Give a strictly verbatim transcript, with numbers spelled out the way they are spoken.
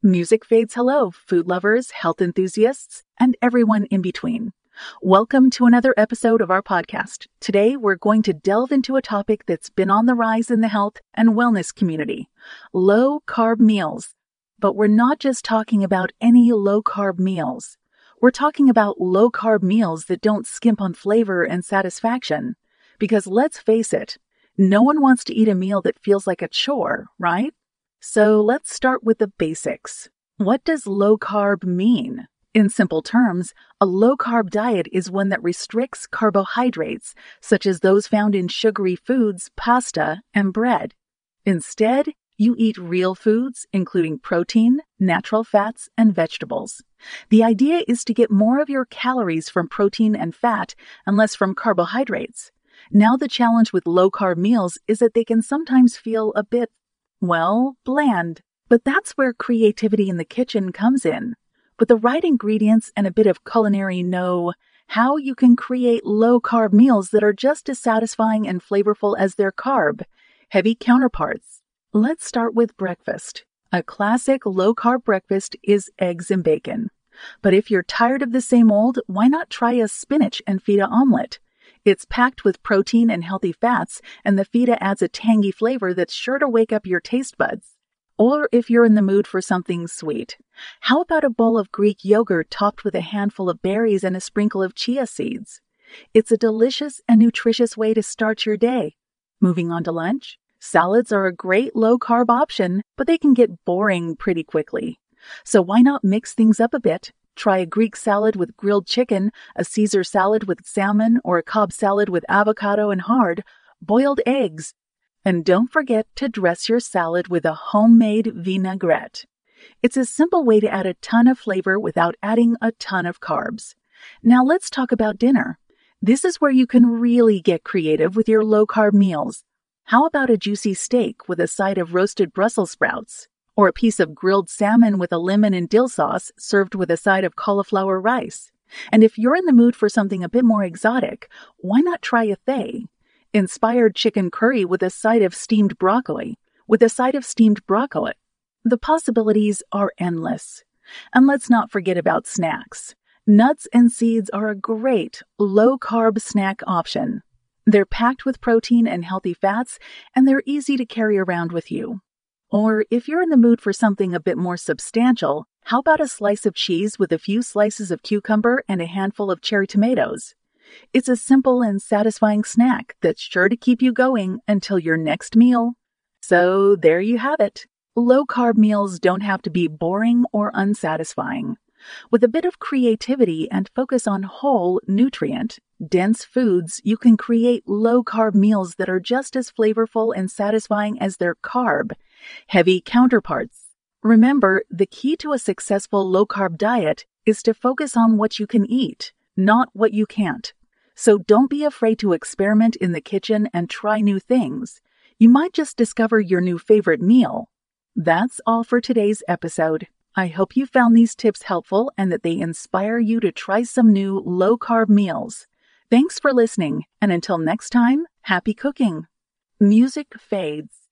Music fades hello, food lovers, health enthusiasts, and everyone in between. Welcome to another episode of our podcast. Today, we're going to delve into a topic that's been on the rise in the health and wellness community, low-carb meals. But we're not just talking about any low-carb meals. We're talking about low-carb meals that don't skimp on flavor and satisfaction. Because let's face it, no one wants to eat a meal that feels like a chore, right? So let's start with the basics. What does low-carb mean? In simple terms, a low-carb diet is one that restricts carbohydrates, such as those found in sugary foods, pasta, and bread. Instead, you eat real foods, including protein, natural fats, and vegetables. The idea is to get more of your calories from protein and fat, and less from carbohydrates. Now the challenge with low-carb meals is that they can sometimes feel a bit, well, bland. But that's where creativity in the kitchen comes in. With the right ingredients and a bit of culinary know, how you can create low-carb meals that are just as satisfying and flavorful as their carb-heavy counterparts. Let's start with breakfast. A classic low-carb breakfast is eggs and bacon. But if you're tired of the same old, why not try a spinach and feta omelet? It's packed with protein and healthy fats, and the feta adds a tangy flavor that's sure to wake up your taste buds. Or if you're in the mood for something sweet, how about a bowl of Greek yogurt topped with a handful of berries and a sprinkle of chia seeds? It's a delicious and nutritious way to start your day. Moving on to lunch, salads are a great low-carb option, but they can get boring pretty quickly. So why not mix things up a bit? Try a Greek salad with grilled chicken, a Caesar salad with salmon, or a Cobb salad with avocado and hard boiled eggs. And don't forget to dress your salad with a homemade vinaigrette. It's a simple way to add a ton of flavor without adding a ton of carbs. Now let's talk about dinner. This is where you can really get creative with your low-carb meals. How about a juicy steak with a side of roasted Brussels sprouts? Or a piece of grilled salmon with a lemon and dill sauce served with a side of cauliflower rice. And if you're in the mood for something a bit more exotic, why not try a thay? Inspired chicken curry with a side of steamed broccoli. With a side of steamed broccoli. The possibilities are endless. And let's not forget about snacks. Nuts and seeds are a great low-carb snack option. They're packed with protein and healthy fats, and they're easy to carry around with you. Or, if you're in the mood for something a bit more substantial, how about a slice of cheese with a few slices of cucumber and a handful of cherry tomatoes? It's a simple and satisfying snack that's sure to keep you going until your next meal. So, there you have it. Low-carb meals don't have to be boring or unsatisfying. With a bit of creativity and focus on whole, nutrient-dense foods, you can create low-carb meals that are just as flavorful and satisfying as their carb-heavy counterparts. Remember, the key to a successful low-carb diet is to focus on what you can eat, not what you can't. So don't be afraid to experiment in the kitchen and try new things. You might just discover your new favorite meal. That's all for today's episode. I hope you found these tips helpful and that they inspire you to try some new low-carb meals. Thanks for listening, and until next time, happy cooking! Music fades.